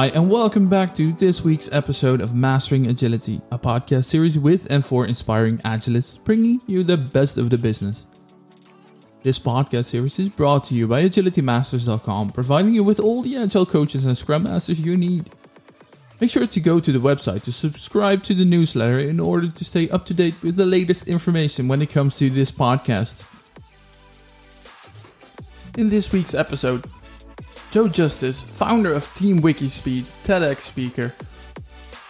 Hi, and welcome back to this week's episode of Mastering Agility, a podcast series with and for inspiring agilists, bringing you the best of the business. This podcast series is brought to you by agilitymasters.com, providing you with all the agile coaches and scrum masters you need. Make sure to go to the website to subscribe to the newsletter in order to stay up to date with the latest information when it comes to this podcast. In this week's episode, Joe Justice, founder of Team WIKISPEED, TEDx speaker,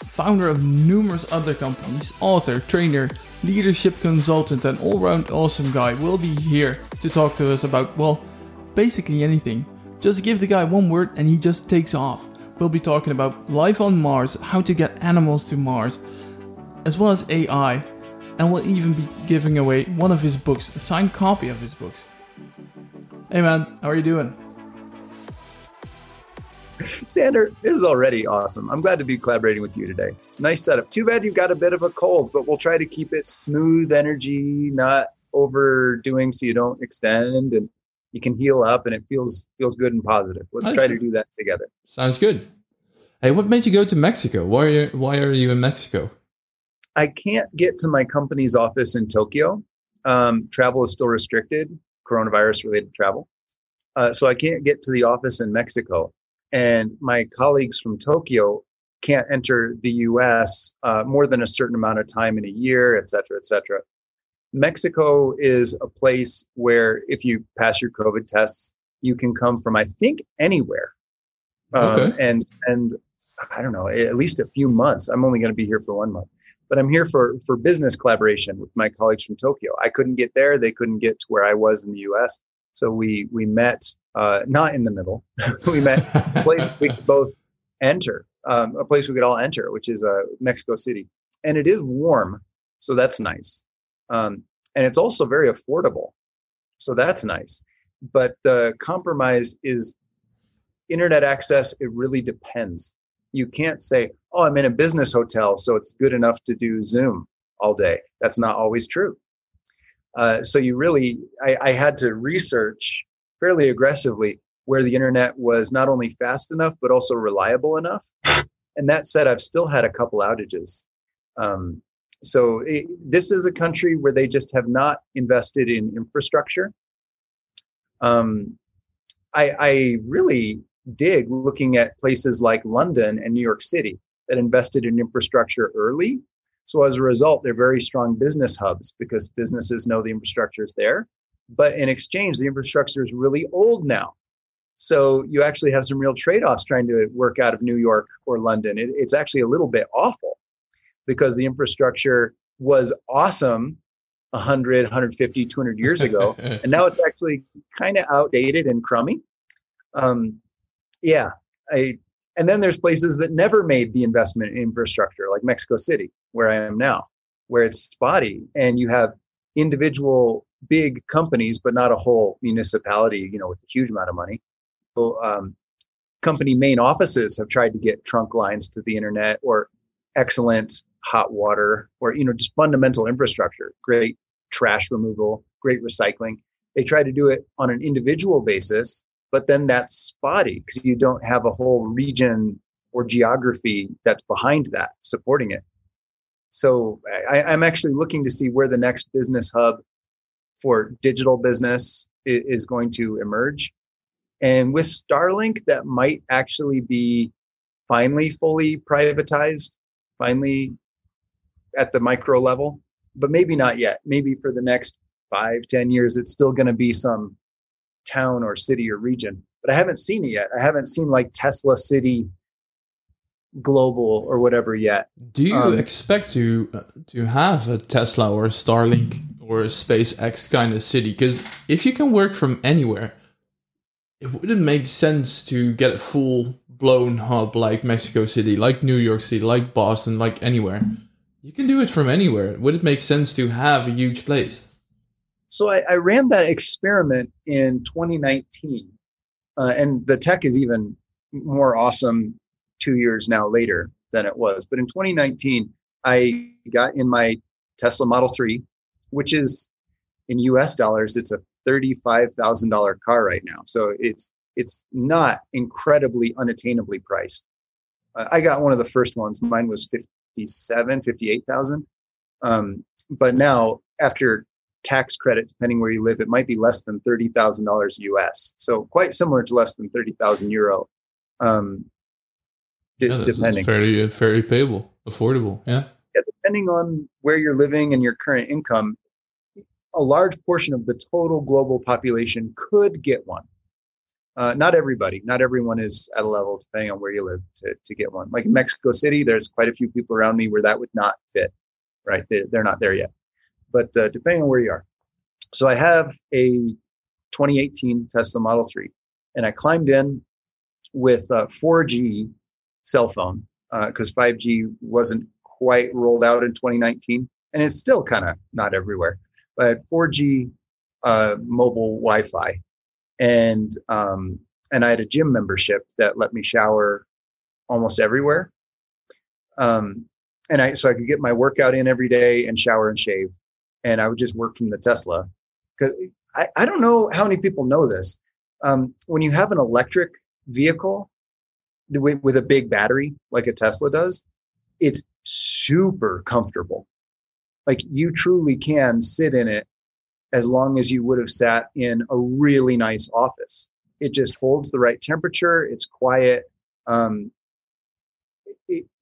founder of numerous other companies, author, trainer, leadership consultant, and all-round awesome guy, will be here to talk to us about, well, basically anything. Just give the guy one word and he just takes off. We'll be talking about life on Mars, how to get animals to Mars, as well as AI, and we'll even be giving away one of his books, a signed copy of his books. Hey man, how are you doing? Sander, this is already awesome. I'm glad to be collaborating with you today. Nice setup. Too bad you've got a bit of a cold, but we'll try to keep it smooth energy, not overdoing so you don't extend and you can heal up and it feels good and positive. Let's try to do that together. Sounds good. Hey, what made you go to Mexico? Why are you in Mexico? I can't get to my company's office in Tokyo. Travel is still restricted, coronavirus-related travel. So I can't get to the office in Mexico. And my colleagues from Tokyo can't enter the U.S. More than a certain amount of time in a year, et cetera, et cetera. Mexico is a place where if you pass your COVID tests, you can come from, I think, anywhere. Okay. And I don't know, at least a few months. I'm only going to be here for 1 month. But I'm here for business collaboration with my colleagues from Tokyo. I couldn't get there. They couldn't get to where I was in the U.S. So we met. Not in the middle. We met a place we could both enter, a place we could all enter, which is Mexico City. And it is warm, so that's nice. And it's also very affordable, so that's nice. But the compromise is internet access. It really depends. You can't say, oh, I'm in a business hotel, so it's good enough to do Zoom all day. That's not always true. So you really, I had to research fairly aggressively where the internet was not only fast enough, but also reliable enough. And that said, I've still had a couple outages. So this is a country where they just have not invested in infrastructure. I really dig looking at places like London and New York City that invested in infrastructure early. So as a result, they're very strong business hubs because businesses know the infrastructure is there. But in exchange, the infrastructure is really old now. So you actually have some real trade-offs trying to work out of New York or London. It's actually a little bit awful because the infrastructure was awesome 100, 150, 200 years ago. And now it's actually kind of outdated and crummy. And then there's places that never made the investment in infrastructure, like Mexico City, where I am now, where it's spotty and you have individual big companies, but not a whole municipality, with a huge amount of money. So, company main offices have tried to get trunk lines to the internet or excellent hot water or, just fundamental infrastructure, great trash removal, great recycling. They try to do it on an individual basis, but then that's spotty because you don't have a whole region or geography that's behind that supporting it. So I'm actually looking to see where the next business hub for digital business is going to emerge. And with Starlink, that might actually be finally fully privatized, finally at the micro level, but maybe not yet. Maybe for the next 5-10 years, it's still going to be some town or city or region, but I haven't seen it yet. I haven't seen like Tesla City Global or whatever yet. Do you expect to have a Tesla or a Starlink or a SpaceX kind of city? Because if you can work from anywhere, it wouldn't make sense to get a full-blown hub like Mexico City, like New York City, like Boston, like anywhere. You can do it from anywhere. Would it make sense to have a huge place? So I ran that experiment in 2019, and the tech is even more awesome 2 years now later than it was. But in 2019, I got in my Tesla Model 3, which is in US dollars, it's a $35,000 car right now. So it's not incredibly unattainably priced. I got one of the first ones. Mine was 57, 58,000. But now after tax credit, depending where you live, it might be less than $30,000 US. So quite similar to less than 30,000 euro. Depending. Fairly payable, affordable. Yeah. Depending on where you're living and your current income, a large portion of the total global population could get one. Not everybody. Not everyone is at a level, depending on where you live, to get one. Like in Mexico City, there's quite a few people around me where that would not fit, right? They're not there yet. But depending on where you are. So I have a 2018 Tesla Model 3, and I climbed in with a 4G cell phone because 5G wasn't quite rolled out in 2019, and it's still kind of not everywhere. But I had 4G mobile Wi-Fi, and I had a gym membership that let me shower almost everywhere, so I could get my workout in every day and shower and shave. And I would just work from the Tesla. Because I don't know how many people know this. When you have an electric vehicle with a big battery, like a Tesla does, it's super comfortable. Like you truly can sit in it as long as you would have sat in a really nice office. It just holds the right temperature. It's quiet.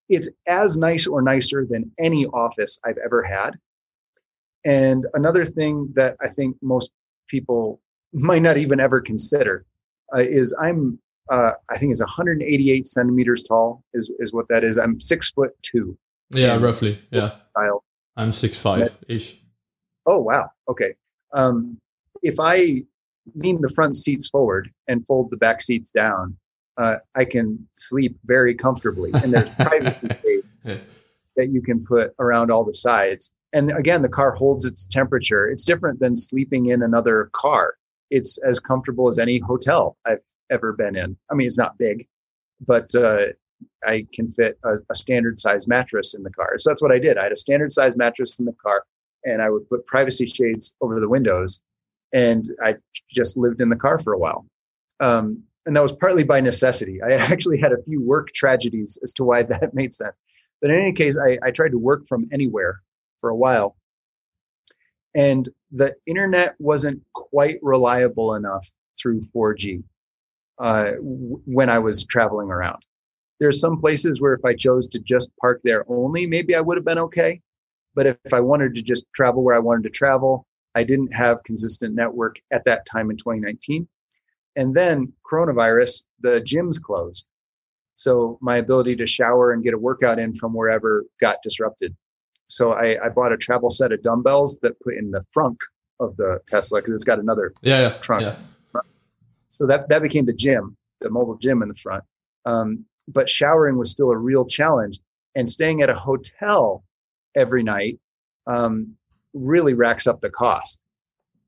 It's as nice or nicer than any office I've ever had. And another thing that I think most people might not even ever consider is I think it's 188 centimeters tall is what that is. I'm 6'2". Yeah, roughly. Yeah. Style. I'm 6'5" ish. Oh, wow. Okay. If I lean the front seats forward and fold the back seats down, I can sleep very comfortably. And there's privacy space that you can put around all the sides. And again, the car holds its temperature. It's different than sleeping in another car. It's as comfortable as any hotel I've ever been in. I mean, it's not big, but I can fit a standard size mattress in the car. So that's what I did. I had a standard size mattress in the car, and I would put privacy shades over the windows. And I just lived in the car for a while. And that was partly by necessity. I actually had a few work tragedies as to why that made sense. But in any case, I tried to work from anywhere for a while. And the internet wasn't quite reliable enough through 4G when I was traveling around. There's some places where if I chose to just park there only, maybe I would have been okay. But if I wanted to just travel where I wanted to travel, I didn't have consistent network at that time in 2019. And then coronavirus, the gyms closed. So my ability to shower and get a workout in from wherever got disrupted. So I bought a travel set of dumbbells that put in the trunk of the Tesla because it's got another trunk. Yeah. So that became the gym, the mobile gym in the front. But showering was still a real challenge. And staying at a hotel every night really racks up the cost.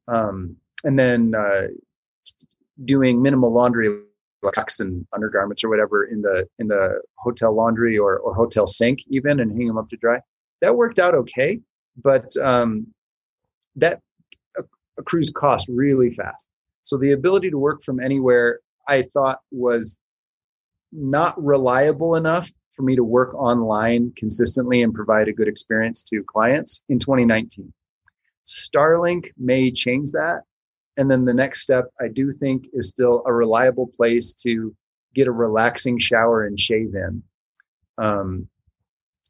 And then doing minimal laundry, like socks and undergarments or whatever in the hotel laundry or hotel sink even, and hang them up to dry. That worked out okay, but that accrues cost really fast. So the ability to work from anywhere, I thought, was not reliable enough for me to work online consistently and provide a good experience to clients in 2019. Starlink may change that. And then the next step, I do think, is still a reliable place to get a relaxing shower and shave in.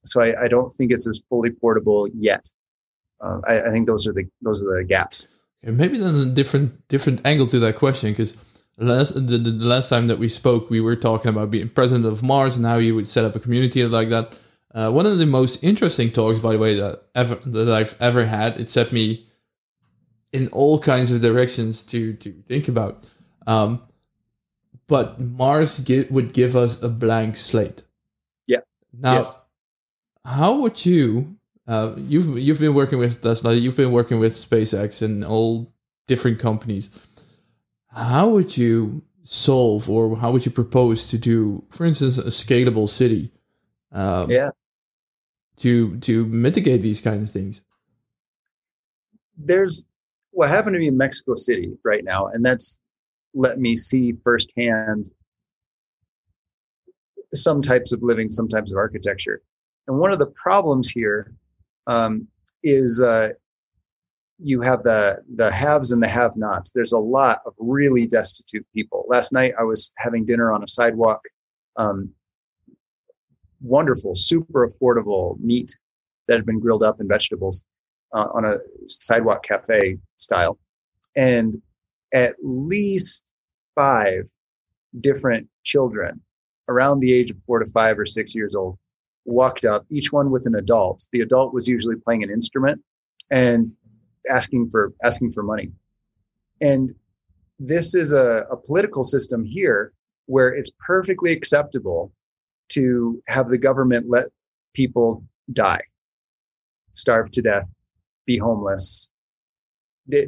So I don't think it's as fully portable yet. I think those are the gaps. And maybe then a different angle to that question, because the last time that we spoke, we were talking about being president of Mars and how you would set up a community like that. One of the most interesting talks, by the way, that I've ever had. It set me in all kinds of directions to think about. But Mars would give us a blank slate. Yeah. Now. Yes. How would you? You've been working with Tesla. You've been working with SpaceX and all different companies. How would you solve, or how would you propose to do, for instance, a scalable city? To mitigate these kind of things. There's what happened to me in Mexico City right now, and that's let me see firsthand some types of living, some types of architecture. And one of the problems here is you have the haves and the have-nots. There's a lot of really destitute people. Last night, I was having dinner on a sidewalk. Wonderful, super affordable meat that had been grilled up and vegetables on a sidewalk cafe style. And at least 5 different children around the age of 4 to 5 or 6 years old walked up, each one with an adult. The adult was usually playing an instrument and asking for money. And this is a political system here where it's perfectly acceptable to have the government let people die, starve to death, be homeless.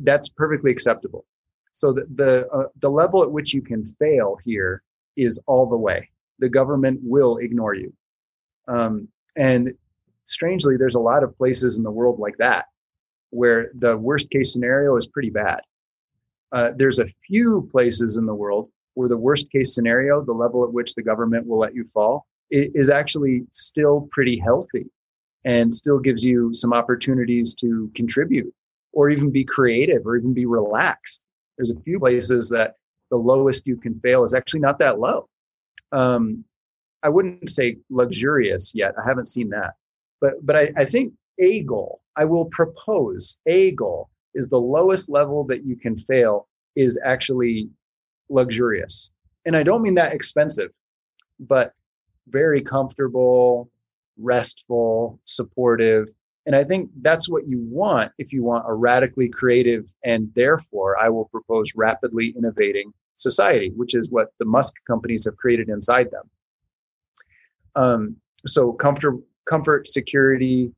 That's perfectly acceptable. So the level at which you can fail here is all the way. The government will ignore you. And strangely, there's a lot of places in the world like that where the worst case scenario is pretty bad. There's a few places in the world where the worst case scenario, the level at which the government will let you fall, is actually still pretty healthy and still gives you some opportunities to contribute or even be creative or even be relaxed. There's a few places that the lowest you can fail is actually not that low. I wouldn't say luxurious yet. I haven't seen that. But I think a goal, I will propose a goal, is the lowest level that you can fail is actually luxurious. And I don't mean that expensive, but very comfortable, restful, supportive. And I think that's what you want if you want a radically creative and therefore I will propose rapidly innovating society, which is what the Musk companies have created inside them. So comfort, security,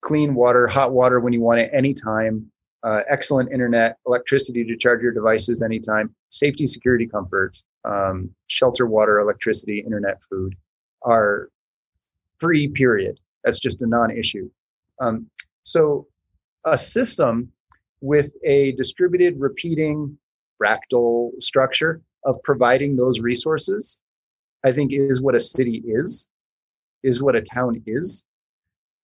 clean water, hot water when you want it anytime, excellent internet, electricity to charge your devices anytime, safety, security, comfort, shelter, water, electricity, internet, food are free, period. That's just a non-issue. So a system with a distributed, repeating, fractal structure of providing those resources, I think is what a city is what a town is.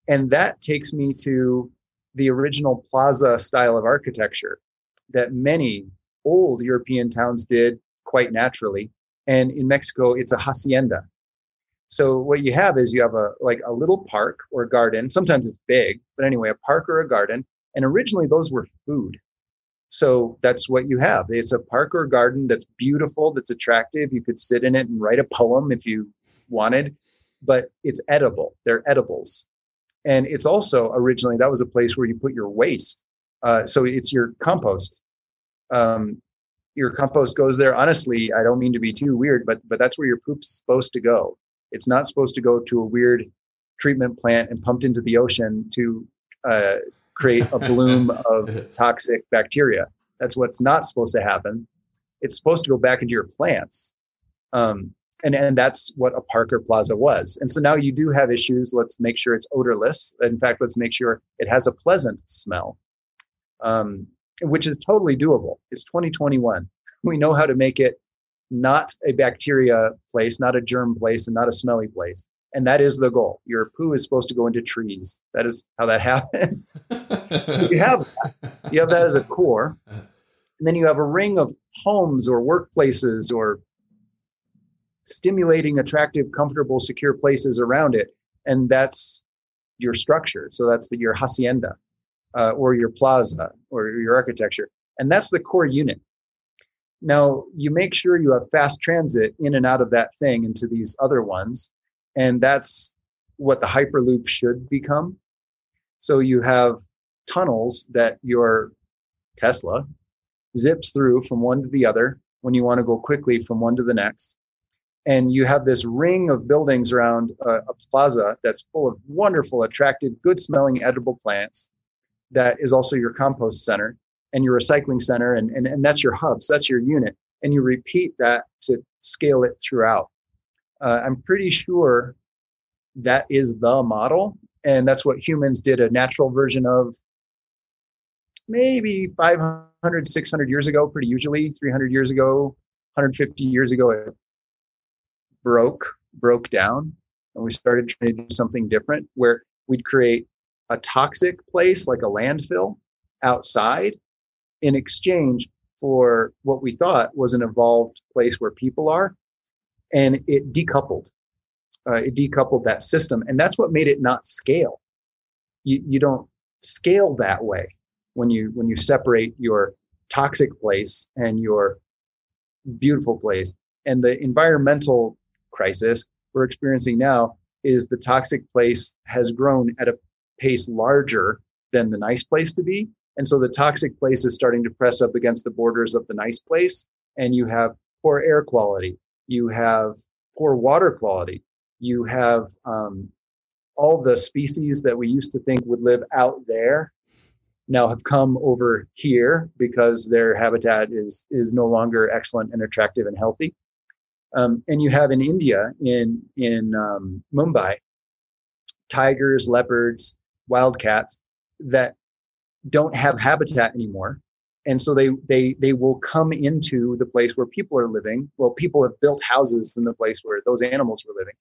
And that takes me to the original plaza style of architecture that many old European towns did quite naturally. And in Mexico, it's a hacienda. So what you have is you have a little park or a garden. Sometimes it's big, but anyway, a park or a garden. And originally those were food. So that's what you have. It's a park or a garden that's beautiful, that's attractive. You could sit in it and write a poem if you wanted, but it's edible. They're edibles. And it's also originally, that was a place where you put your waste. So it's your compost. Your compost goes there. Honestly, I don't mean to be too weird, but that's where your poop's supposed to go. It's not supposed to go to a weird treatment plant and pumped into the ocean to create a bloom of toxic bacteria. That's what's not supposed to happen. It's supposed to go back into your plants. And that's what a park or plaza was. And so now you do have issues. Let's make sure it's odorless. In fact, let's make sure it has a pleasant smell, which is totally doable. It's 2021. We know how to make it not a bacteria place, not a germ place, and not a smelly place. And that is the goal. Your poo is supposed to go into trees. That is how that happens. You have that as a core. And then you have a ring of homes or workplaces or stimulating, attractive, comfortable, secure places around it. And that's your structure. So that's your hacienda or your plaza or your architecture. And that's the core unit. Now, you make sure you have fast transit in and out of that thing into these other ones. And that's what the Hyperloop should become. So you have tunnels that your Tesla zips through from one to the other when you want to go quickly from one to the next. And you have this ring of buildings around a plaza that's full of wonderful, attractive, good-smelling edible plants that is also your compost center and your recycling center, and that's your hubs, that's your unit. And you repeat that to scale it throughout. I'm pretty sure that is the model, and that's what humans did a natural version of maybe 500, 600 years ago, pretty usually, 300 years ago, 150 years ago at broke down, and we started trying to do something different where we'd create a toxic place like a landfill outside in exchange for what we thought was an evolved place where people are. And it decoupled. It decoupled that system. And that's what made it not scale. You don't scale that way when you separate your toxic place and your beautiful place. And the environmental crisis we're experiencing now is the toxic place has grown at a pace larger than the nice place to be. And so the toxic place is starting to press up against the borders of the nice place. And you have poor air quality. You have poor water quality. You have all the species that we used to think would live out there now have come over here because their habitat is no longer excellent and attractive and healthy. And you have in India, in Mumbai, tigers, leopards, wildcats that don't have habitat anymore. And so they will come into the place where people are living. Well, people have built houses in the place where those animals were living.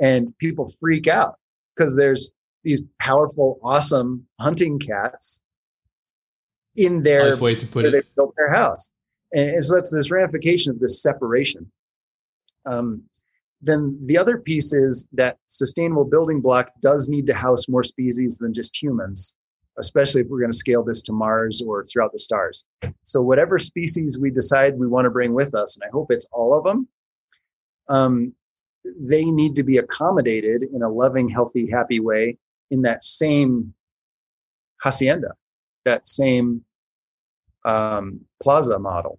And people freak out because there's these powerful, awesome hunting cats in their nice way to put it. They built their house. And so that's this ramification of this separation. Then the other piece is that sustainable building block does need to house more species than just humans, especially if we're going to scale this to Mars or throughout the stars. So whatever species we decide we want to bring with us, and I hope it's all of them, they need to be accommodated in a loving, healthy, happy way in that same hacienda, that same plaza model.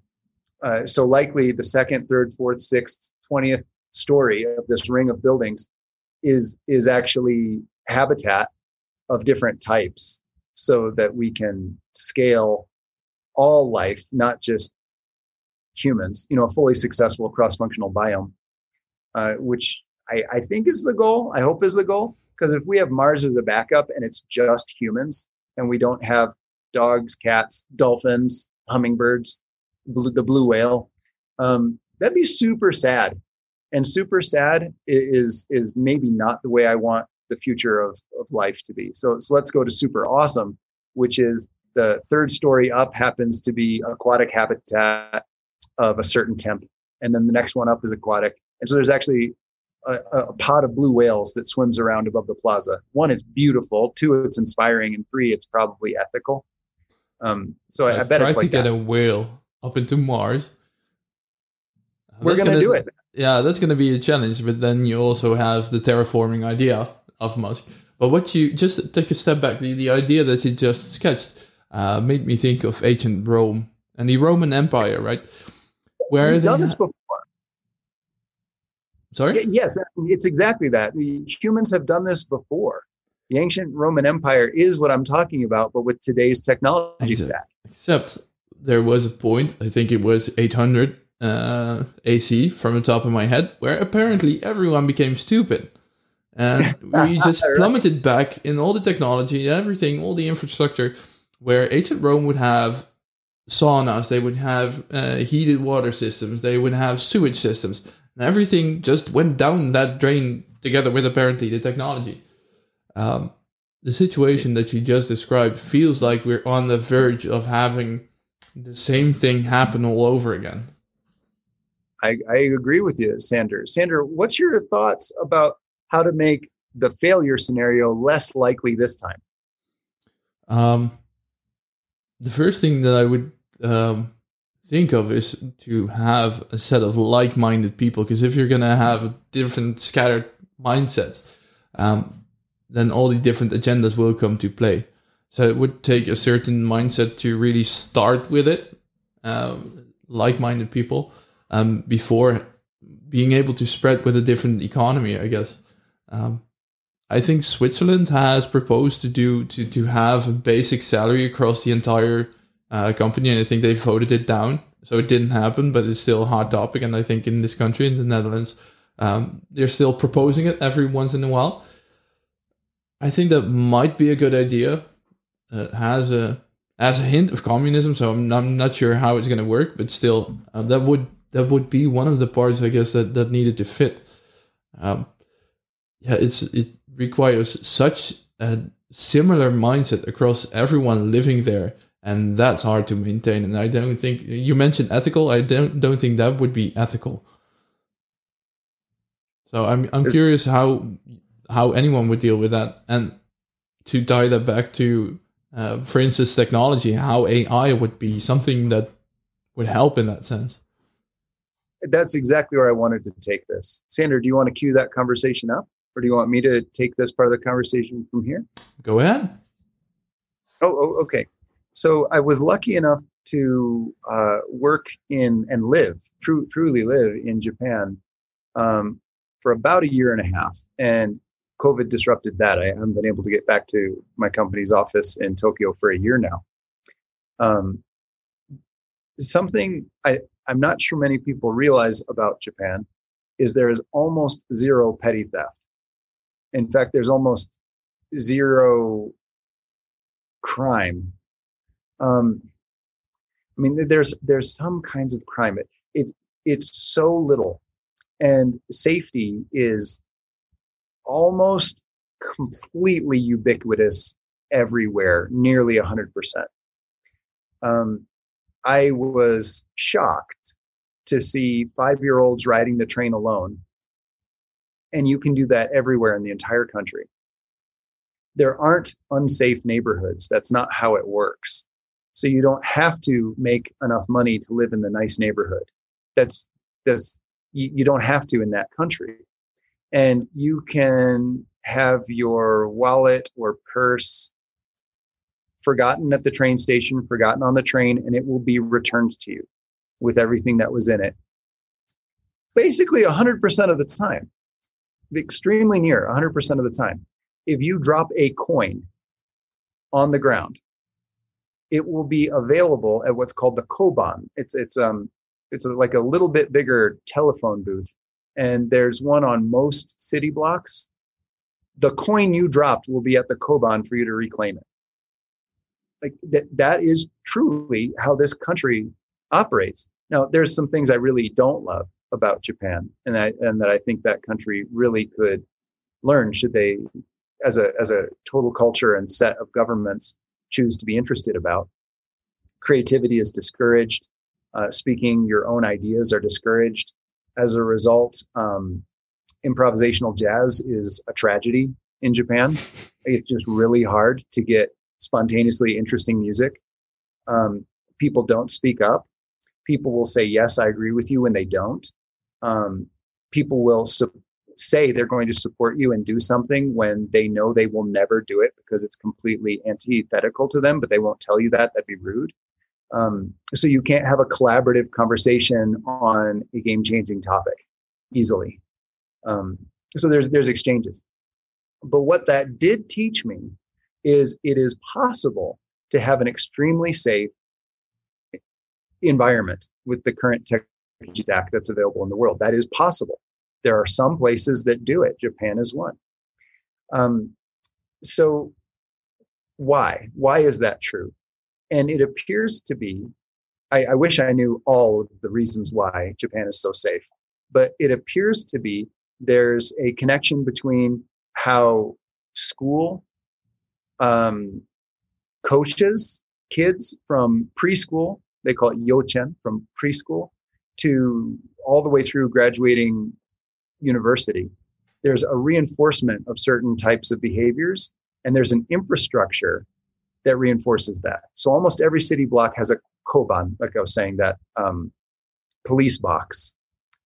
So likely the second, third, fourth, sixth, 20th story of this ring of buildings is actually habitat of different types, so that we can scale all life, not just humans, a fully successful cross-functional biome, which I think is the goal. I hope is the goal. Because if we have Mars as a backup and it's just humans and we don't have dogs, cats, dolphins, hummingbirds, the blue whale, that'd be super sad. And super sad is maybe not the way I want the future of life to be. So let's go to super awesome, which is the third story up happens to be aquatic habitat of a certain temp. And then the next one up is aquatic. And so there's actually a pod of blue whales that swims around above the plaza. One, it's beautiful. Two, it's inspiring. And three, it's probably ethical. So I bet it's like that. Try to get a whale up into Mars. We're going to do it. Yeah, that's going to be a challenge. But then you also have the terraforming idea of Musk. But what you just take a step back, the idea that you just sketched made me think of ancient Rome and the Roman Empire, right? Where we've done this before. Sorry? Yes, it's exactly that. Humans have done this before. The ancient Roman Empire is what I'm talking about, but with today's technology stack. Except there was a point, I think it was 800 AC from the top of my head, where apparently everyone became stupid. And we just plummeted back in all the technology, everything, all the infrastructure, where ancient Rome would have saunas, they would have heated water systems, they would have sewage systems, and everything just went down that drain together with apparently the technology. The situation that you just described feels like we're on the verge of having the same thing happen all over again. I agree with you, Sander. Sander, what's your thoughts about how to make the failure scenario less likely this time? The first thing that I would think of is to have a set of like-minded people, because if you're going to have different scattered mindsets, then all the different agendas will come to play. So it would take a certain mindset to really start with it, like-minded people, before being able to spread with a different economy, I guess. I think Switzerland has proposed to have a basic salary across the entire company, and I think they voted it down, so it didn't happen. But it's still a hot topic, and I think in this country, in the Netherlands, they're still proposing it every once in a while. I think that might be a good idea. It has a hint of communism, so I'm not sure how it's going to work, but still, that would be one of the parts, I guess, that needed to fit. It requires such a similar mindset across everyone living there, and that's hard to maintain. And I don't think you mentioned ethical. I don't think that would be ethical. So I'm curious how anyone would deal with that. And to tie that back to, for instance, technology, how AI would be something that would help in that sense. That's exactly where I wanted to take this. Sandra, do you want to cue that conversation up? Or do you want me to take this part of the conversation from here? Go ahead. Oh, okay. So I was lucky enough to work in and live, truly live in Japan for about a year and a half. And COVID disrupted that. I haven't been able to get back to my company's office in Tokyo for a year now. Something I'm not sure many people realize about Japan is there is almost zero petty theft. In fact, there's almost zero crime. I mean, there's some kinds of crime. It's so little, and safety is almost completely ubiquitous everywhere, nearly 100%. I was shocked to see 5-year-olds riding the train alone, and you can do that everywhere in the entire country. There aren't unsafe neighborhoods. That's not how it works. So you don't have to make enough money to live in the nice neighborhood. You don't have to in that country. And you can have your wallet or purse forgotten at the train station, forgotten on the train, and it will be returned to you with everything that was in it. Basically 100% of the time, extremely near 100% of the time. If you drop a coin on the ground, it will be available at what's called the Koban. It's like a little bit bigger telephone booth, and there's one on most city blocks. The coin you dropped will be at the Koban for you to reclaim it. Like that is truly how this country operates. Now, there's some things I really don't love about Japan, and that I think that country really could learn should they, as a total culture and set of governments, choose to be interested about. Creativity is discouraged. Speaking your own ideas are discouraged. As a result, improvisational jazz is a tragedy in Japan. It's just really hard to get spontaneously interesting music. People don't speak up. People will say, yes, I agree with you when they don't. People will say they're going to support you and do something when they know they will never do it because it's completely antithetical to them, but they won't tell you that. That'd be rude. So you can't have a collaborative conversation on a game-changing topic easily. So there's exchanges. But what that did teach me is it is possible to have an extremely safe environment with the current technology stack that's available in the world. That is possible. There are some places that do it. Japan is one. So why? Why is that true? And it appears to be, I wish I knew all of the reasons why Japan is so safe, but it appears to be there's a connection between how school coaches kids from preschool, they call it Yochen, from preschool to all the way through graduating university. There's a reinforcement of certain types of behaviors, and there's an infrastructure that reinforces that. So almost every city block has a koban, like I was saying, that police box.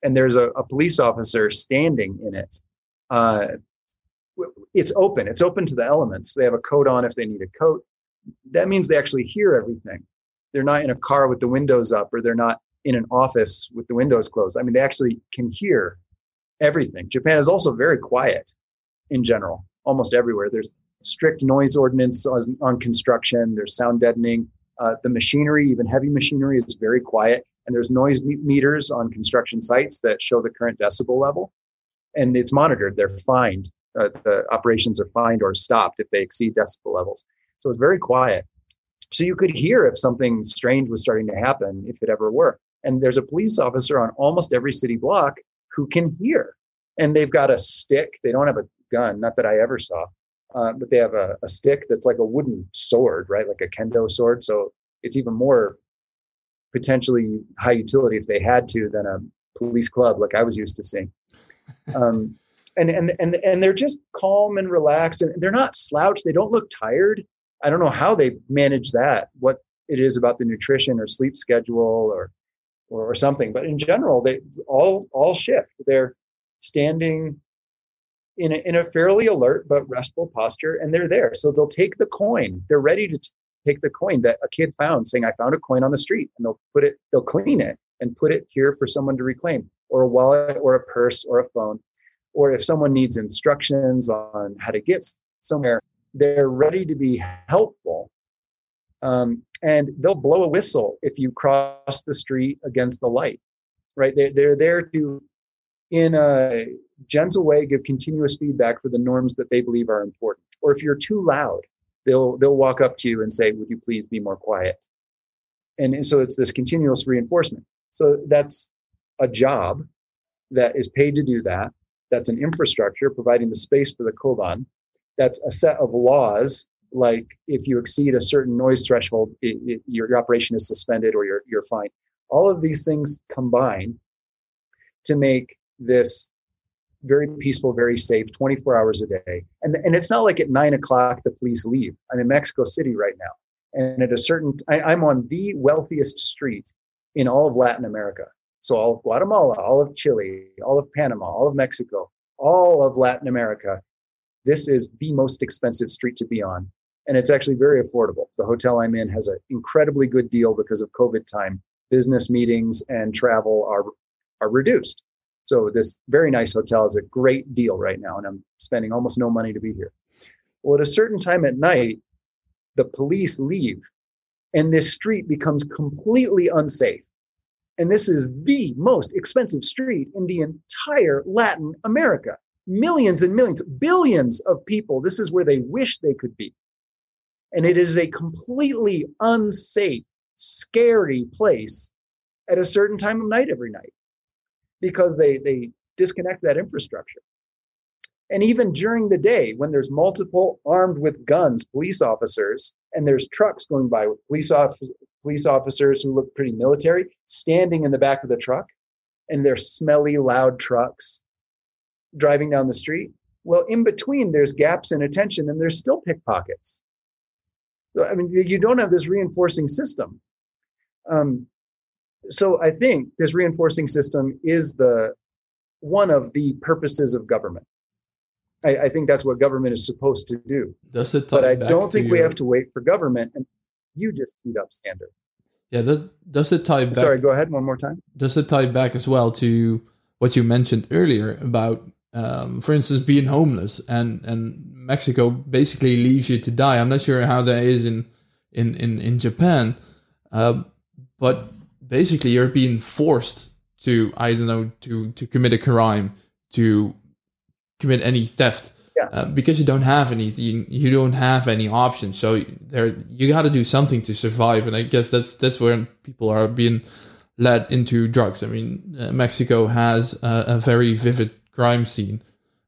And there's a police officer standing in it. It's open to the elements. They have a coat on if they need a coat. That means they actually hear everything. They're not in a car with the windows up, or they're not in an office with the windows closed. I mean, they actually can hear everything. Japan is also very quiet in general, almost everywhere. There's strict noise ordinance on construction. There's sound deadening. The machinery, even heavy machinery, is very quiet. And there's noise meters on construction sites that show the current decibel level. And it's monitored. They're fined. The operations are fined or stopped if they exceed decibel levels. So it's very quiet. So you could hear if something strange was starting to happen, if it ever were. And there's a police officer on almost every city block who can hear. and they've got a stick. They don't have a gun, not that I ever saw, but they have a stick that's like a wooden sword, right? Like a kendo sword. So it's even more potentially high utility if they had to than a police club, like I was used to seeing. And they're just calm and relaxed, and they're not slouched. They don't look tired. I don't know how they manage that, what it is about the nutrition or sleep schedule or something. But in general, they all shift. They're standing in a fairly alert but restful posture, and they're there. So they'll take the coin. They're ready to take the coin that a kid found, saying, "I found a coin on the street," and they'll clean it and put it here for someone to reclaim, or a wallet or a purse or a phone. Or if someone needs instructions on how to get somewhere, they're ready to be helpful. And they'll blow a whistle if you cross the street against the light, right? They're there to, in a gentle way, give continuous feedback for the norms that they believe are important. Or if you're too loud, they'll walk up to you and say, "Would you please be more quiet?" And so it's this continuous reinforcement. So that's a job that is paid to do that. That's an infrastructure providing the space for the Koban. That's a set of laws, like if you exceed a certain noise threshold, your operation is suspended or you're fined. All of these things combine to make this very peaceful, very safe, 24 hours a day. And it's not like at 9:00, the police leave. I'm in Mexico City right now. And at a certain, I'm on the wealthiest street in all of Latin America. So all of Guatemala, all of Chile, all of Panama, all of Mexico, all of Latin America, this is the most expensive street to be on. And it's actually very affordable. The hotel I'm in has an incredibly good deal because of COVID time. Business meetings and travel are reduced. So this very nice hotel is a great deal right now, and I'm spending almost no money to be here. Well, at a certain time at night, the police leave, and this street becomes completely unsafe. And this is the most expensive street in the entire Latin America. Millions and millions, billions of people. This is where they wish they could be. And it is a completely unsafe, scary place at a certain time of night every night because they disconnect that infrastructure. And even during the day, when there's multiple armed with guns, police officers, and there's trucks going by with police officers who look pretty military, standing in the back of the truck, and they're smelly, loud trucks driving down the street. Well, in between, there's gaps in attention, and there's still pickpockets. So, I mean, you don't have this reinforcing system. So I think this reinforcing system is one of the purposes of government. I think that's what government is supposed to do. Does it tie back to? But I don't think we have to wait for government. And you just heat up standard. Yeah, does it tie back? Sorry, go ahead one more time. Does it tie back as well to what you mentioned earlier about, for instance, being homeless and Mexico basically leaves you to die? I'm not sure how that is in Japan, but basically you're being forced to, I don't know, to commit a crime, to commit any theft. Yeah. Because you don't have anything, you don't have any options. So you got to do something to survive, and I guess that's where people are being led into drugs. I mean, Mexico has a very vivid crime scene,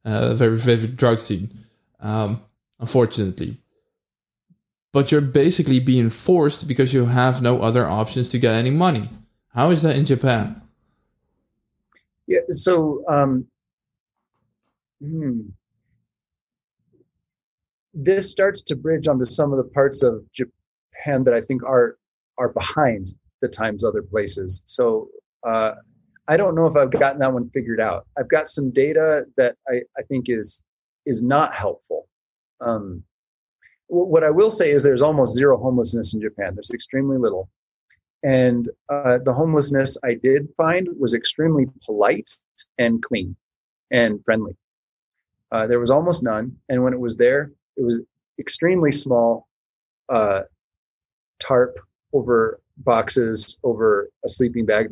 a very vivid drug scene, unfortunately. But you're basically being forced because you have no other options to get any money. How is that in Japan? Yeah. So. This starts to bridge onto some of the parts of Japan that I think are behind the times other places. So I don't know if I've gotten that one figured out. I've got some data that I think is not helpful. What I will say is there's almost zero homelessness in Japan. There's extremely little. And the homelessness I did find was extremely polite and clean and friendly. There was almost none. And when it was there, it was extremely small tarp over boxes, over a sleeping bag.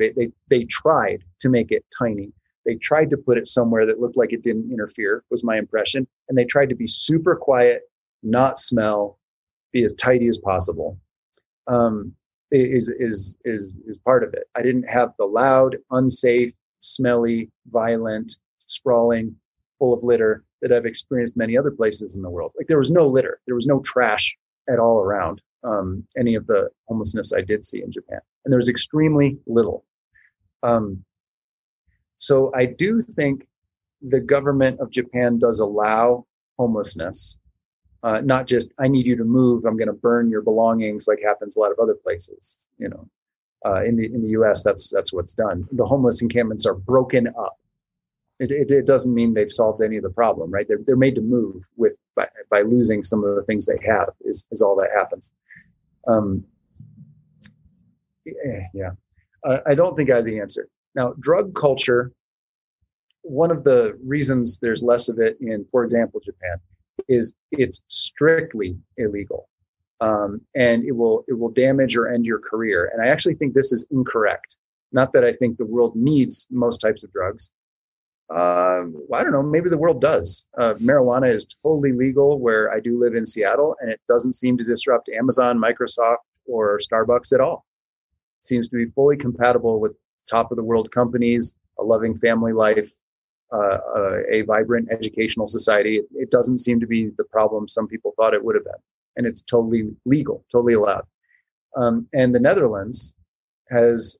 They tried to make it tiny. They tried to put it somewhere that looked like it didn't interfere, was my impression. And they tried to be super quiet, not smell, be as tidy as possible. Is part of it. I didn't have the loud, unsafe, smelly, violent, sprawling, full of litter that I've experienced many other places in the world. Like there was no litter, there was no trash at all around any of the homelessness I did see in Japan. And there was extremely little. So I do think the government of Japan does allow homelessness, not just, I need you to move, I'm going to burn your belongings, like happens a lot of other places, you know. In the U.S., that's what's done. The homeless encampments are broken up. It doesn't mean they've solved any of the problem, right? They're made to move by losing some of the things they have is all that happens. I don't think I have the answer. Now, drug culture, one of the reasons there's less of it in, for example, Japan, is it's strictly illegal. And it will damage or end your career. And I actually think this is incorrect. Not that I think the world needs most types of drugs. I don't know. Maybe the world does. Marijuana is totally legal where I do live in Seattle, and it doesn't seem to disrupt Amazon, Microsoft, or Starbucks at all. It seems to be fully compatible with top of the world companies, a loving family life, a vibrant educational society. It doesn't seem to be the problem some people thought it would have been. And it's totally legal, totally allowed. And the Netherlands has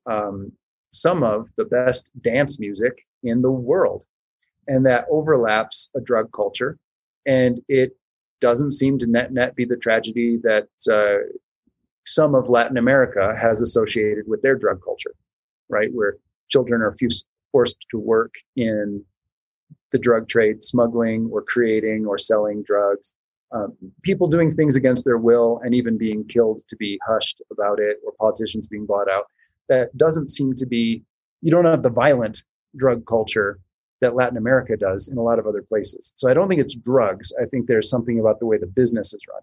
some of the best dance music in the world. And that overlaps a drug culture. And it doesn't seem to net be the tragedy that some of Latin America has associated with their drug culture, right? Where children are forced to work in the drug trade, smuggling or creating or selling drugs. People doing things against their will and even being killed to be hushed about it, or politicians being bought out. That doesn't seem to be, you don't have the violent drug culture that Latin America does in a lot of other places. So I don't think it's drugs. I think there's something about the way the business is run.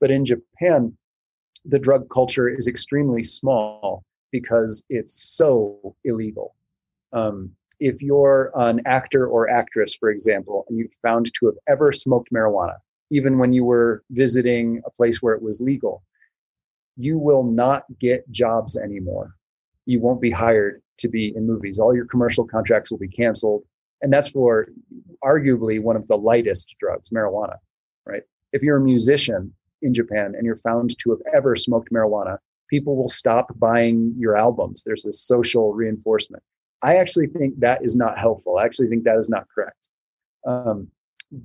But in Japan, the drug culture is extremely small because it's so illegal. If you're an actor or actress, for example, and you're found to have ever smoked marijuana, even when you were visiting a place where it was legal, you will not get jobs anymore. You won't be hired to be in movies. All your commercial contracts will be canceled. And that's for arguably one of the lightest drugs, marijuana, right? If you're a musician in Japan and you're found to have ever smoked marijuana, people will stop buying your albums. There's this social reinforcement. I actually think that is not helpful. I actually think that is not correct.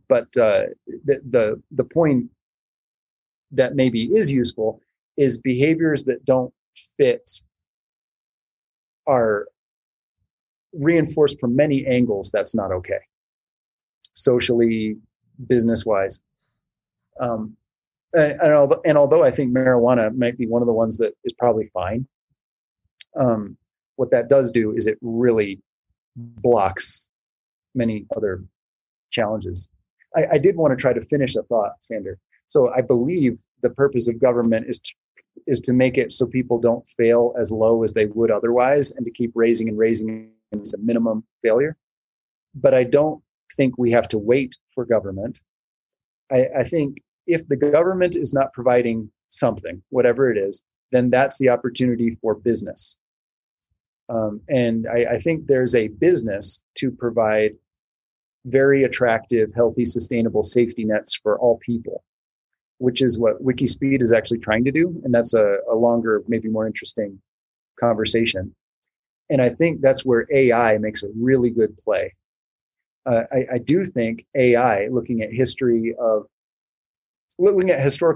But the point that maybe is useful is behaviors that don't fit are reinforced from many angles. That's not okay, socially, business-wise. And although I think marijuana might be one of the ones that is probably fine, what that does do is it really blocks many other challenges. I did want to try to finish a thought, Sander. So I believe the purpose of government is to make it so people don't fail as low as they would otherwise, and to keep raising as a minimum failure. But I don't think we have to wait for government. I think if the government is not providing something, whatever it is, then that's the opportunity for business. And I think there's a business to provide very attractive, healthy, sustainable safety nets for all people, which is what WIKISPEED is actually trying to do. And that's a longer, maybe more interesting conversation. And I think that's where AI makes a really good play. I do think AI, looking at historical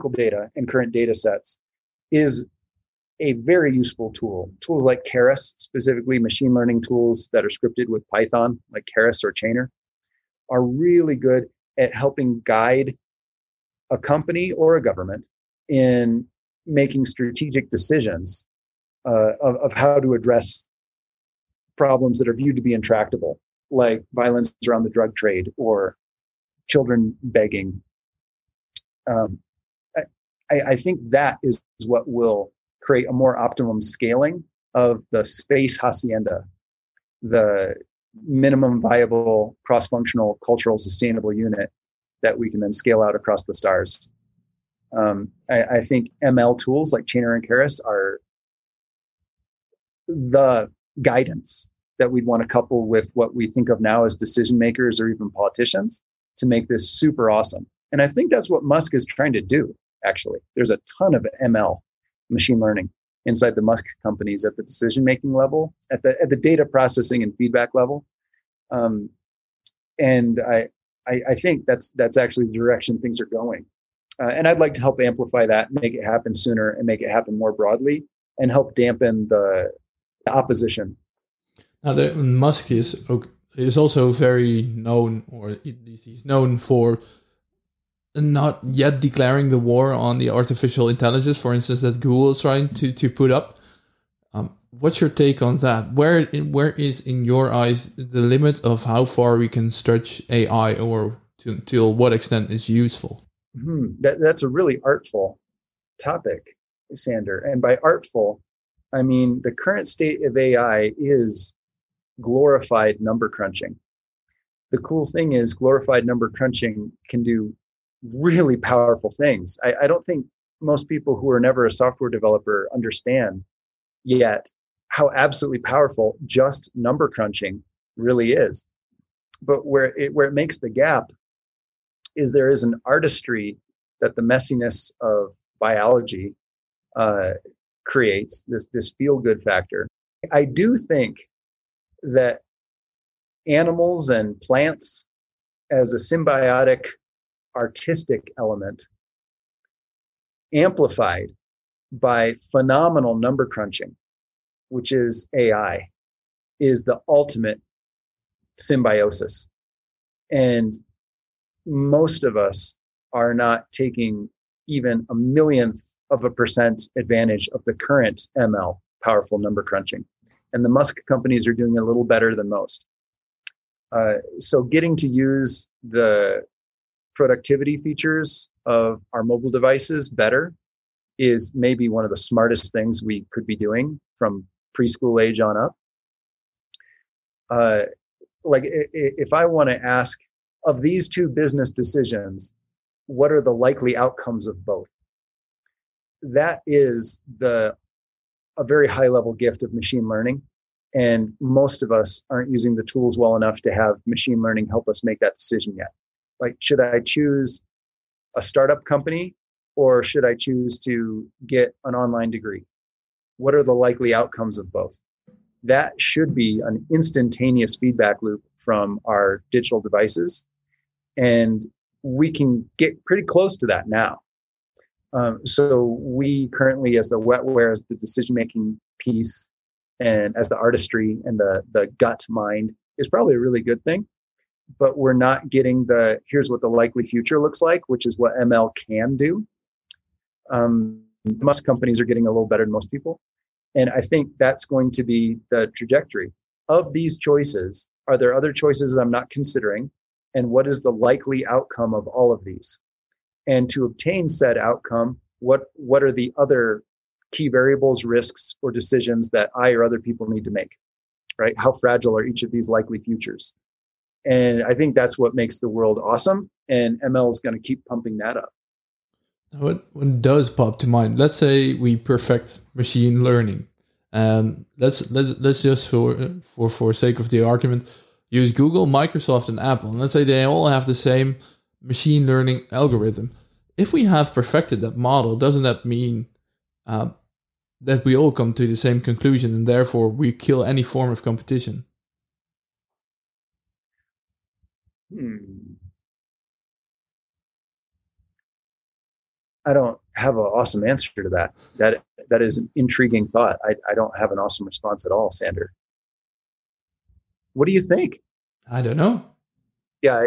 data and current data sets, is a very useful tool. Tools like Keras, specifically machine learning tools that are scripted with Python, like Keras or Chainer, are really good at helping guide a company or a government in making strategic decisions of how to address problems that are viewed to be intractable, like violence around the drug trade or children begging. I think that is what will create a more optimum scaling of the space hacienda, the minimum viable cross-functional cultural sustainable unit that we can then scale out across the stars. I think ML tools like Chainer and Keras are the guidance that we'd want to couple with what we think of now as decision makers or even politicians to make this super awesome. And I think that's what Musk is trying to do, actually. There's a ton of ML, machine learning, inside the Musk companies at the decision-making level, at the data processing and feedback level. And I think that's actually the direction things are going. And I'd like to help amplify that, make it happen sooner and make it happen more broadly and help dampen the opposition. Now, Musk is also very known, or at least he's known for not yet declaring the war on the artificial intelligence, for instance, that Google is trying to put up. What's your take on that? Where is, in your eyes, the limit of how far we can stretch AI, or to what extent it's useful? Mm-hmm. That's a really artful topic, Sander. And by artful, I mean the current state of AI is glorified number crunching. The cool thing is glorified number crunching can do really powerful things. I don't think most people who are never a software developer understand yet how absolutely powerful just number crunching really is. But where it makes the gap is there is an artistry that the messiness of biology creates, this feel-good factor. I do think that animals and plants as a symbiotic artistic element amplified by phenomenal number crunching, which is AI, is the ultimate symbiosis. And most of us are not taking even a millionth of a % advantage of the current ML, powerful number crunching. And the Musk companies are doing a little better than most. So getting to use the productivity features of our mobile devices better is maybe one of the smartest things we could be doing from preschool age on up. Like if I want to ask, of these two business decisions, what are the likely outcomes of both? That is a very high level gift of machine learning. And most of us aren't using the tools well enough to have machine learning help us make that decision yet. Like, should I choose a startup company or should I choose to get an online degree? What are the likely outcomes of both? That should be an instantaneous feedback loop from our digital devices. And we can get pretty close to that now. So we currently, as the wetware, as the decision-making piece, and as the artistry and the gut mind, is probably a really good thing. But we're not getting here's what the likely future looks like, which is what ML can do. Musk companies are getting a little better than most people. And I think that's going to be the trajectory. Of these choices, are there other choices I'm not considering? And what is the likely outcome of all of these? And to obtain said outcome, what are the other key variables, risks, or decisions that I or other people need to make, right? How fragile are each of these likely futures? And I think that's what makes the world awesome. And ML is going to keep pumping that up. What does pop to mind? Let's say we perfect machine learning. Let's just for sake of the argument, use Google, Microsoft, and Apple. And let's say they all have the same machine learning algorithm. If we have perfected that model, doesn't that mean that we all come to the same conclusion and therefore we kill any form of competition? I don't have an awesome answer to that. That is an intriguing thought. I don't have an awesome response at all, Sander. What do you think? I don't know. Yeah.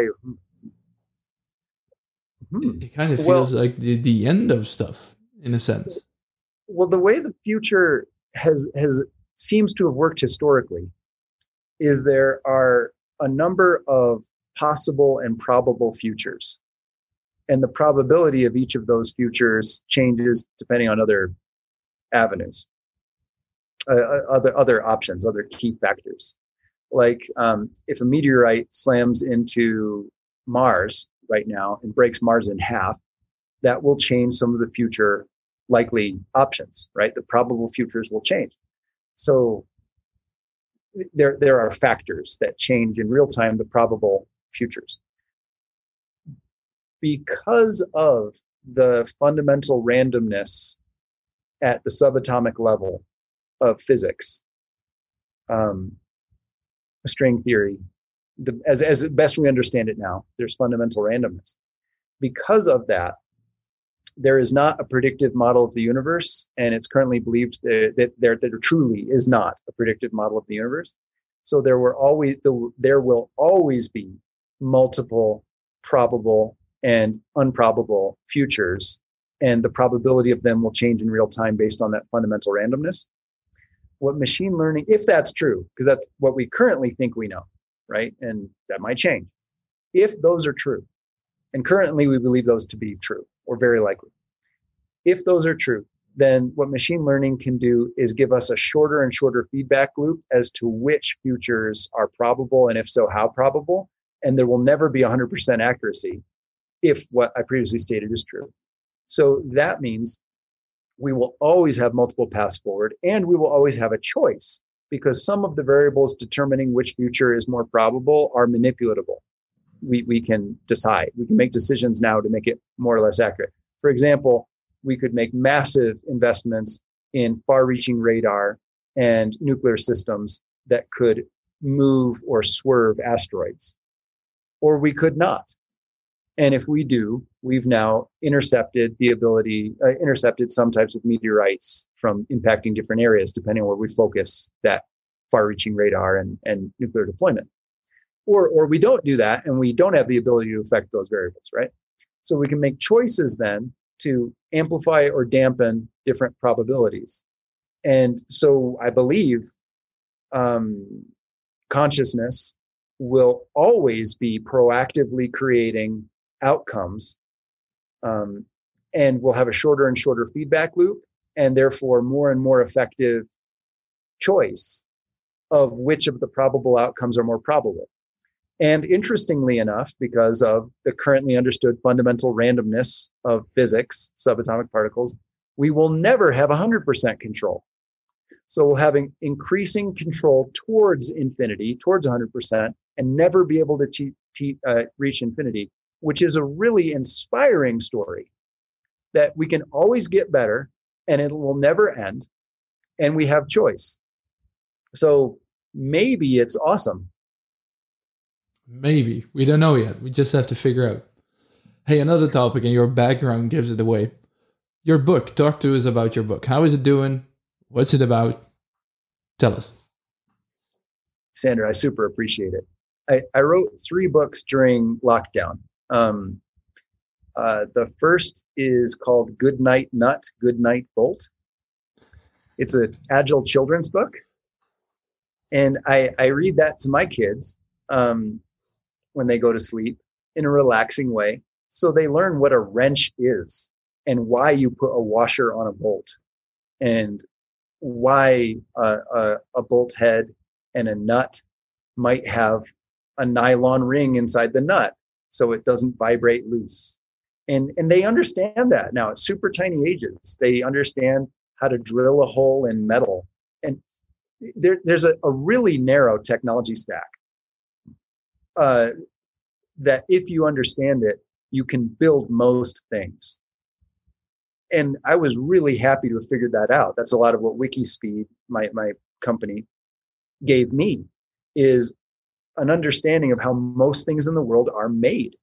It kind of feels like the end of stuff in a sense. Well, the way the future has seems to have worked historically is there are a number of possible and probable futures. And the probability of each of those futures changes depending on other avenues, other options, other key factors. Like if a meteorite slams into Mars right now and breaks Mars in half, that will change some of the future likely options, right? The probable futures will change. So there are factors that change in real time the probable futures. Because of the fundamental randomness at the subatomic level of physics, string theory, as best we understand it now, there's fundamental randomness. Because of that, there is not a predictive model of the universe, and it's currently believed that there truly is not a predictive model of the universe. So there will always be multiple probable and improbable futures, and the probability of them will change in real time based on that fundamental randomness. What machine learning, if that's true, because that's what we currently think we know, right? And that might change. If those are true, and currently we believe those to be true, or very likely. If those are true, then what machine learning can do is give us a shorter and shorter feedback loop as to which futures are probable, and if so, how probable. And there will never be 100% accuracy if what I previously stated is true. So that means we will always have multiple paths forward, and we will always have a choice, because some of the variables determining which future is more probable are manipulatable. We can decide. We can make decisions now to make it more or less accurate. For example, we could make massive investments in far-reaching radar and nuclear systems that could move or swerve asteroids. Or we could not. And if we do, we've now intercepted some types of meteorites from impacting different areas, depending on where we focus that far-reaching radar and nuclear deployment. Or we don't do that, and we don't have the ability to affect those variables, right? So we can make choices then to amplify or dampen different probabilities. And so I believe consciousness will always be proactively creating outcomes, and we'll have a shorter and shorter feedback loop, and therefore more and more effective choice of which of the probable outcomes are more probable. And interestingly enough, because of the currently understood fundamental randomness of physics, subatomic particles, we will never have 100% control. So we'll have increasing control towards infinity, towards 100%, and never be able to reach infinity, which is a really inspiring story that we can always get better and it will never end, and we have choice. So maybe it's awesome. Maybe. We don't know yet. We just have to figure out. Hey, another topic, and your background gives it away. Your book. Talk to us about your book. How is it doing? What's it about? Tell us. Sandra, I super appreciate it. I wrote 3 books during lockdown. The first is called Good Night Nut, Good Night Bolt. It's an agile children's book. And I read that to my kids when they go to sleep in a relaxing way. So they learn what a wrench is and why you put a washer on a bolt, and why a bolt head and a nut might have a nylon ring inside the nut so it doesn't vibrate loose. And they understand that now at super tiny ages. They understand how to drill a hole in metal. And there's a really narrow technology stack that if you understand it, you can build most things. And I was really happy to have figured that out. That's a lot of what WIKISPEED, my company, gave me, is an understanding of how most things in the world are made.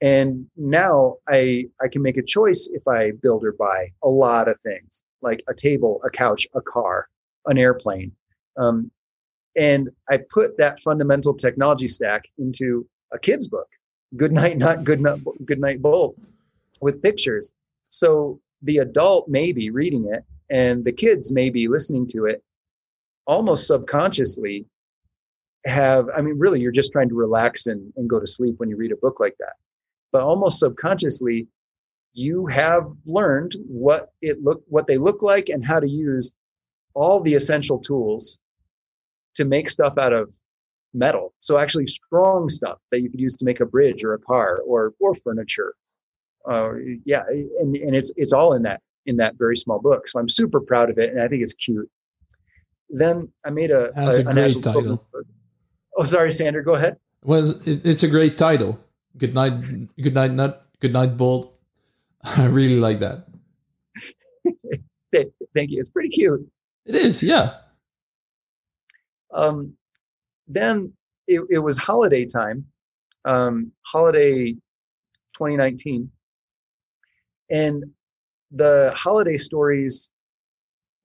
And now I can make a choice if I build or buy a lot of things, like a table, a couch, a car, an airplane. And I put that fundamental technology stack into a kid's book, Good Night Nut, Good Night Bolt, with pictures. So the adult may be reading it and the kids may be listening to it, almost subconsciously really, you're just trying to relax and go to sleep when you read a book like that. But almost subconsciously, you have learned what they look like and how to use all the essential tools to make stuff out of metal. So actually strong stuff that you could use to make a bridge or a car or furniture. And it's all in that very small book. So I'm super proud of it, and I think it's cute. Then I made a... That's a great title. Oh, sorry, Sandra, go ahead. Well, it's a great title. Good night, Nut. Good night, Bolt. I really like that. Thank you. It's pretty cute. It is, yeah. Then it was holiday time, holiday 2019. And the holiday stories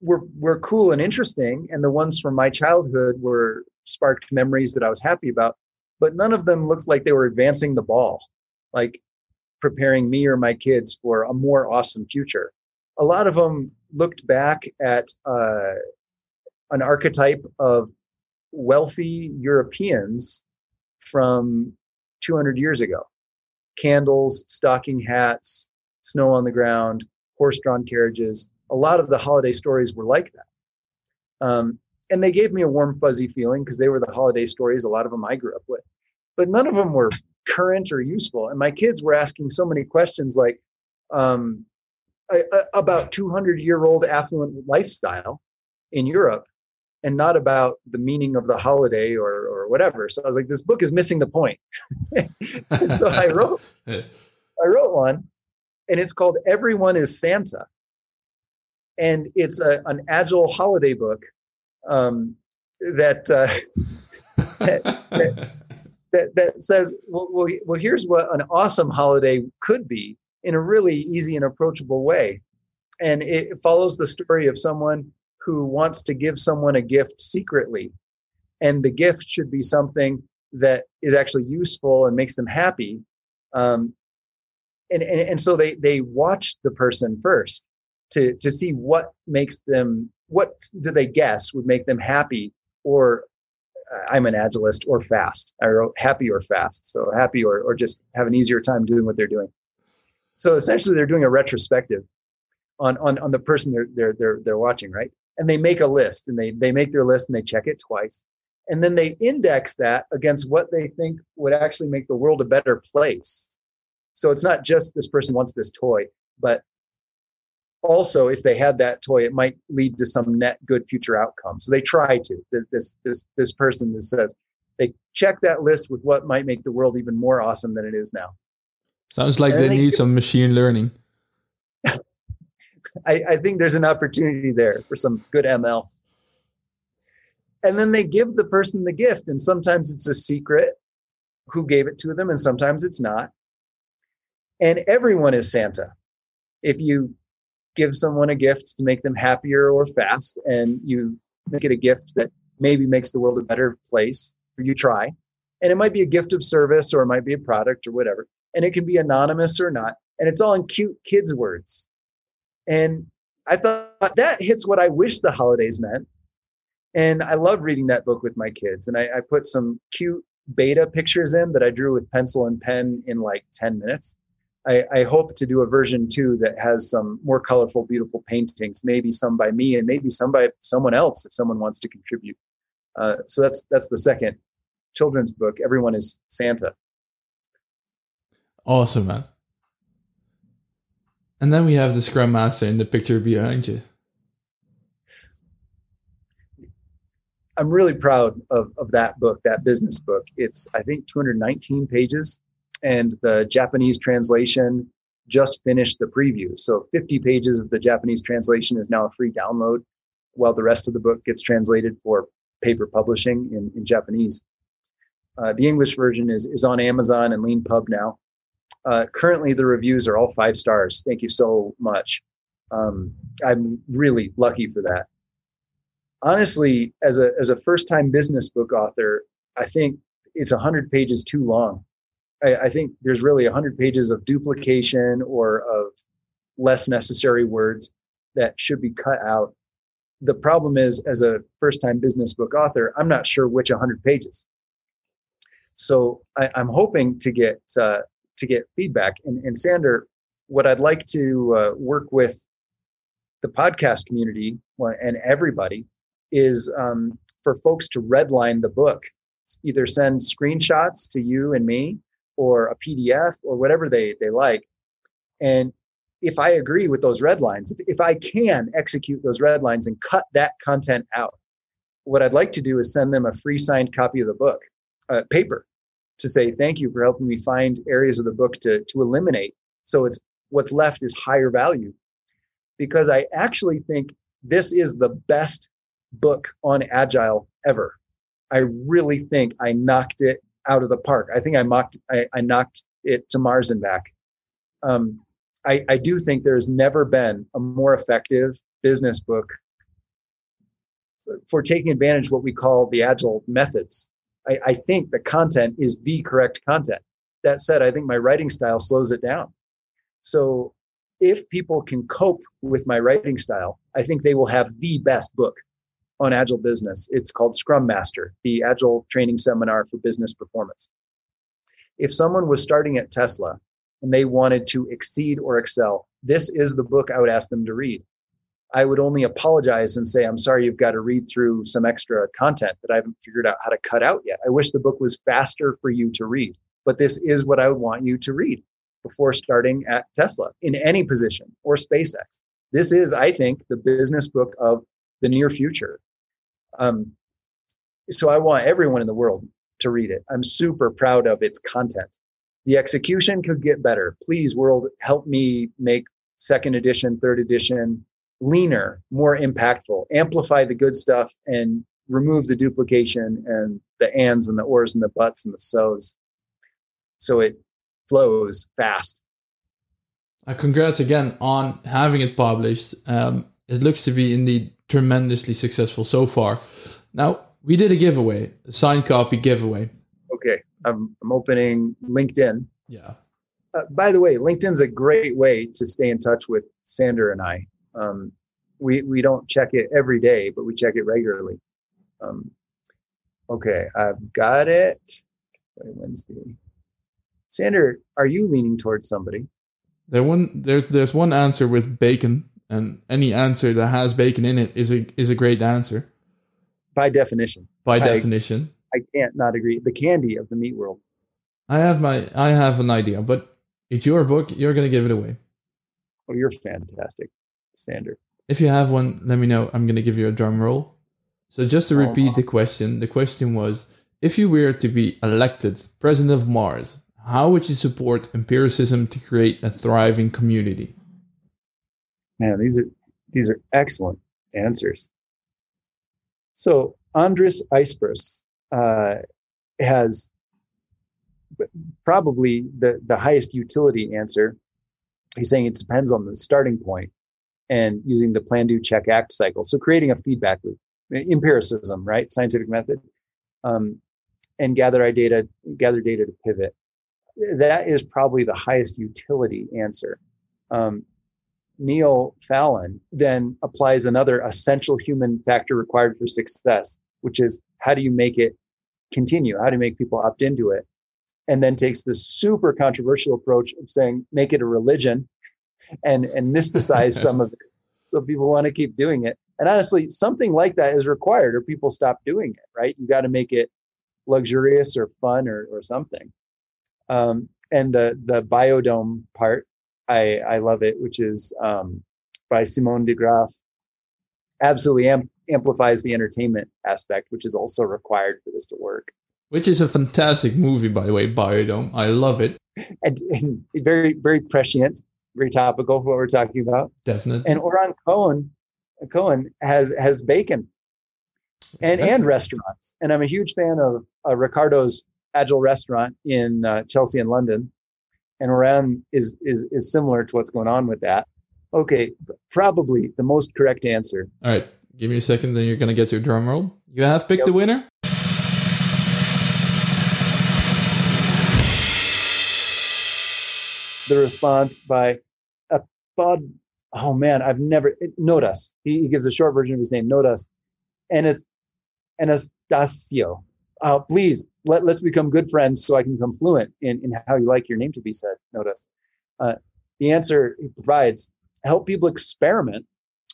were cool and interesting. And the ones from my childhood were sparked memories that I was happy about. But none of them looked like they were advancing the ball, like preparing me or my kids for a more awesome future. A lot of them looked back at an archetype of wealthy Europeans from 200 years ago. Candles, stocking hats, snow on the ground, horse-drawn carriages. A lot of the holiday stories were like that. And they gave me a warm, fuzzy feeling because they were the holiday stories, a lot of them I grew up with. But none of them were current or useful. And my kids were asking so many questions like about 200-year-old affluent lifestyle in Europe and not about the meaning of the holiday or whatever. So I was like, this book is missing the point. And so I wrote one, and it's called Everyone is Santa. And it's an agile holiday book that says, well, here's what an awesome holiday could be in a really easy and approachable way. And it follows the story of someone who wants to give someone a gift secretly. And the gift should be something that is actually useful and makes them happy. And so they watch the person first to see what makes them, what do they guess would make them happy or I'm an agilist or fast. I wrote happy or fast. So happy or just have an easier time doing what they're doing. So essentially they're doing a retrospective on the person they're watching, right? And they make a list and they make their list and they check it twice. And then they index that against what they think would actually make the world a better place. So it's not just this person wants this toy, but also, if they had that toy, it might lead to some net good future outcome. So they try to. This person that says they check that list with what might make the world even more awesome than it is now. Sounds like they need some machine learning. I think there's an opportunity there for some good ML. And then they give the person the gift, and sometimes it's a secret who gave it to them, and sometimes it's not. And everyone is Santa. If you give someone a gift to make them happier or fast, and you make it a gift that maybe makes the world a better place, or you try. And it might be a gift of service, or it might be a product or whatever. And it can be anonymous or not. And it's all in cute kids' words. And I thought that hits what I wish the holidays meant. And I love reading that book with my kids. And I put some cute beta pictures in that I drew with pencil and pen in like 10 minutes. I hope to do a version 2 that has some more colorful, beautiful paintings, maybe some by me and maybe some by someone else if someone wants to contribute. So that's the second children's book, Everyone is Santa. Awesome, man. And then we have the Scrum Master in the picture behind you. I'm really proud of that book, that business book. It's, I think, 219 pages. And the Japanese translation just finished the preview. So 50 pages of the Japanese translation is now a free download, while the rest of the book gets translated for paper publishing in Japanese. The English version is on Amazon and LeanPub now. Currently, the reviews are all 5 stars. Thank you so much. I'm really lucky for that. Honestly, as a first-time business book author, I think it's 100 pages too long. I think there's really 100 pages of duplication or of less necessary words that should be cut out. The problem is, as a first-time business book author, I'm not sure which 100 pages. So I'm hoping to get feedback. And Sander, what I'd like to work with the podcast community and everybody is for folks to redline the book, either send screenshots to you and me, or a PDF or whatever they like. And if I agree with those red lines, if I can execute those red lines and cut that content out, what I'd like to do is send them a free signed copy of the book, paper, to say, thank you for helping me find areas of the book to eliminate. So it's what's left is higher value, because I actually think this is the best book on Agile ever. I really think I knocked it out of the park. I think I knocked it to Mars and back. I do think there's never been a more effective business book for taking advantage of what we call the Agile methods. I think the content is the correct content. That said, I think my writing style slows it down. So if people can cope with my writing style, I think they will have the best book on Agile business. It's called Scrum Master, the Agile Training Seminar for Business Performance. If someone was starting at Tesla and they wanted to exceed or excel, this is the book I would ask them to read. I would only apologize and say, I'm sorry, you've got to read through some extra content that I haven't figured out how to cut out yet. I wish the book was faster for you to read, but this is what I would want you to read before starting at Tesla in any position or SpaceX. This is, I think, the business book of the near future. So I want everyone in the world to read it. I'm super proud of its content. The execution could get better. Please, world, help me make second edition, third edition leaner, more impactful, amplify the good stuff and remove the duplication and the ands and the ors and the buts and the so's. So it flows fast. Congrats again on having it published. It looks to be indeed tremendously successful so far. Now, we did a giveaway, a signed copy giveaway. Okay, I'm opening LinkedIn. Yeah. By the way, LinkedIn's a great way to stay in touch with Sander and I. We don't check it every day, but we check it regularly. Okay, I've got it. Wednesday. Sander, are you leaning towards somebody? There's one answer with bacon, and any answer that has bacon in it is a great answer. By definition. I can't not agree. The candy of the meat world. I have an idea, but it's your book. You're going to give it away. Oh, you're fantastic, Sander. If you have one, let me know. I'm going to give you a drum roll. So just to repeat the question was, if you were to be elected president of Mars, how would you support empiricism to create a thriving community? Man, these are excellent answers. So Andris Ispers has probably the highest utility answer. He's saying it depends on the starting point and using the plan, do, check, act cycle. So creating a feedback loop, empiricism, right? Scientific method, and gather data to pivot. That is probably the highest utility answer. Neil Fallon then applies another essential human factor required for success, which is how do you make it continue? How do you make people opt into it? And then takes this super controversial approach of saying, make it a religion and mysticize some of it. So people want to keep doing it. And honestly, something like that is required or people stop doing it, right? You got to make it luxurious or fun or something. And the biodome part, I love it, which is by Simone de Graaf, absolutely amplifies the entertainment aspect, which is also required for this to work. Which is a fantastic movie, by the way, Biodome. I love it. And very, very prescient, very topical for what we're talking about. Definitely. And Oran Cohen has bacon and restaurants. And I'm a huge fan of Ricardo's Agile restaurant in Chelsea and London. And Oran is similar to what's going on with that. Okay, probably the most correct answer. All right, give me a second, then you're going to get your drum roll. You have picked the winner. The response by Apod. Oh man, I've never Notas. He gives a short version of his name, Notas, and it's Anastasio. Please let's become good friends so I can become fluent in how you like your name to be said. Notas. The answer he provides: help people experiment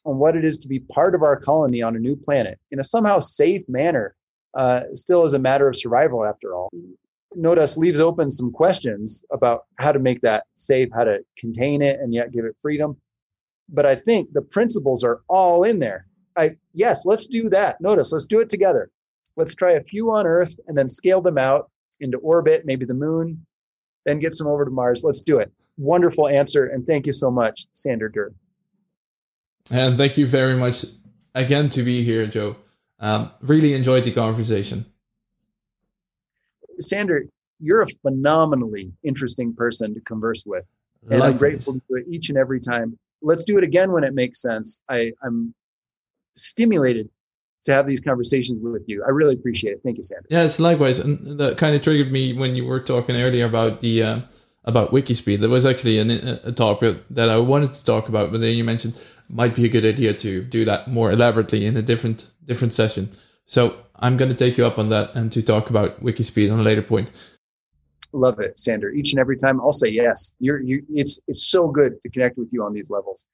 on what it is to be part of our colony on a new planet in a somehow safe manner. Still is a matter of survival after all. Notice leaves open some questions about how to make that safe, how to contain it, and yet give it freedom. But I think the principles are all in there. Yes, let's do that. Notice, let's do it together. Let's try a few on Earth and then scale them out into orbit, maybe the moon, then get some over to Mars. Let's do it. Wonderful answer. And thank you so much, Sander Durr. And thank you very much again to be here, Joe. Really enjoyed the conversation. Sander, you're a phenomenally interesting person to converse with. And likewise. I'm grateful to do it each and every time. Let's do it again when it makes sense. I'm stimulated to have these conversations with you. I really appreciate it. Thank you, Sander. Yes, likewise. And that kind of triggered me when you were talking earlier about the about WIKISPEED. There was actually a topic that I wanted to talk about, but then you mentioned it might be a good idea to do that more elaborately in a different session. So I'm going to take you up on that and to talk about WIKISPEED on a later point. Love it, Sander. Each and every time, I'll say yes. It's so good to connect with you on these levels.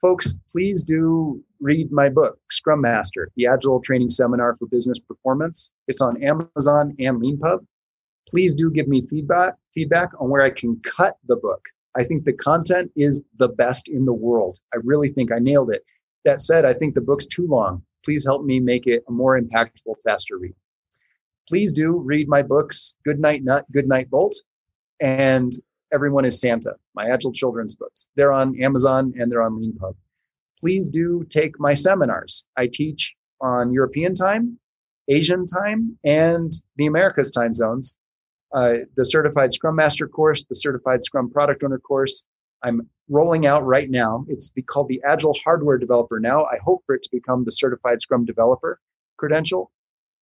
Folks, please do read my book, Scrum Master: The Agile Training Seminar for Business Performance. It's on Amazon and LeanPub. Please do give me feedback on where I can cut the book. I think the content is the best in the world. I really think I nailed it. That said, I think the book's too long. Please help me make it a more impactful, faster read. Please do read my books, Good Night Nut, Good Night Bolt, and Everyone is Santa, my Agile children's books. They're on Amazon and they're on LeanPub. Please do take my seminars. I teach on European time, Asian time, and the Americas time zones. The Certified Scrum Master course, the Certified Scrum Product Owner course. I'm rolling out right now. It's called the Agile Hardware Developer now. I hope for it to become the Certified Scrum Developer credential.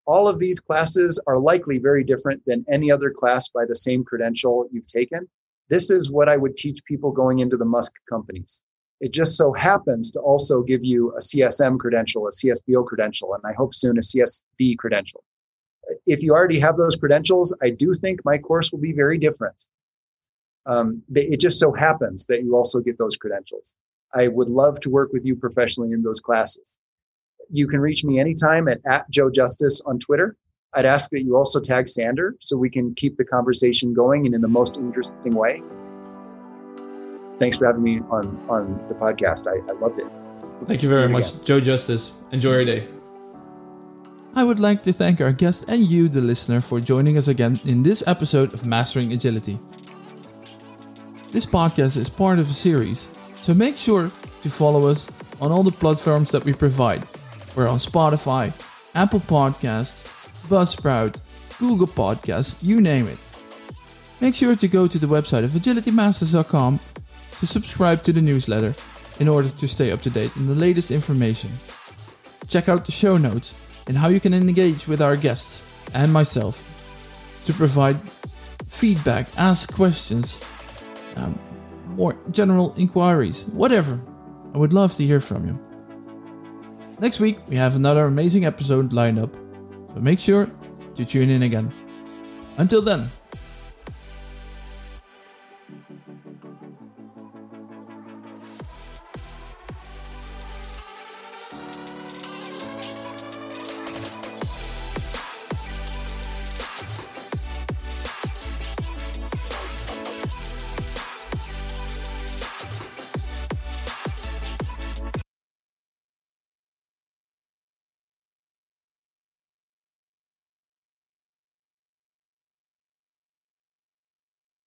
All of these classes are likely very different than any other class by the same credential you've taken. This is what I would teach people going into the Musk companies. It just so happens to also give you a CSM credential, a CSBO credential, and I hope soon a CSB credential. If you already have those credentials, I do think my course will be very different. It just so happens that you also get those credentials. I would love to work with you professionally in those classes. You can reach me anytime at Joe Justice on Twitter. I'd ask that you also tag Sander so we can keep the conversation going and in the most interesting way. Thanks for having me on the podcast. I loved it. Thank you very much, Joe Justice. Enjoy your day. I would like to thank our guest and you, the listener, for joining us again in this episode of Mastering Agility. This podcast is part of a series, so make sure to follow us on all the platforms that we provide. We're on Spotify, Apple Podcasts, Buzzsprout, Google Podcasts, you name it. Make sure to go to the website of agilitymasters.com to subscribe to the newsletter in order to stay up to date on the latest information. Check out the show notes and how you can engage with our guests and myself to provide feedback, ask questions, more general inquiries, whatever. I would love to hear from you. Next week, we have another amazing episode lined up, so make sure to tune in again. Until then.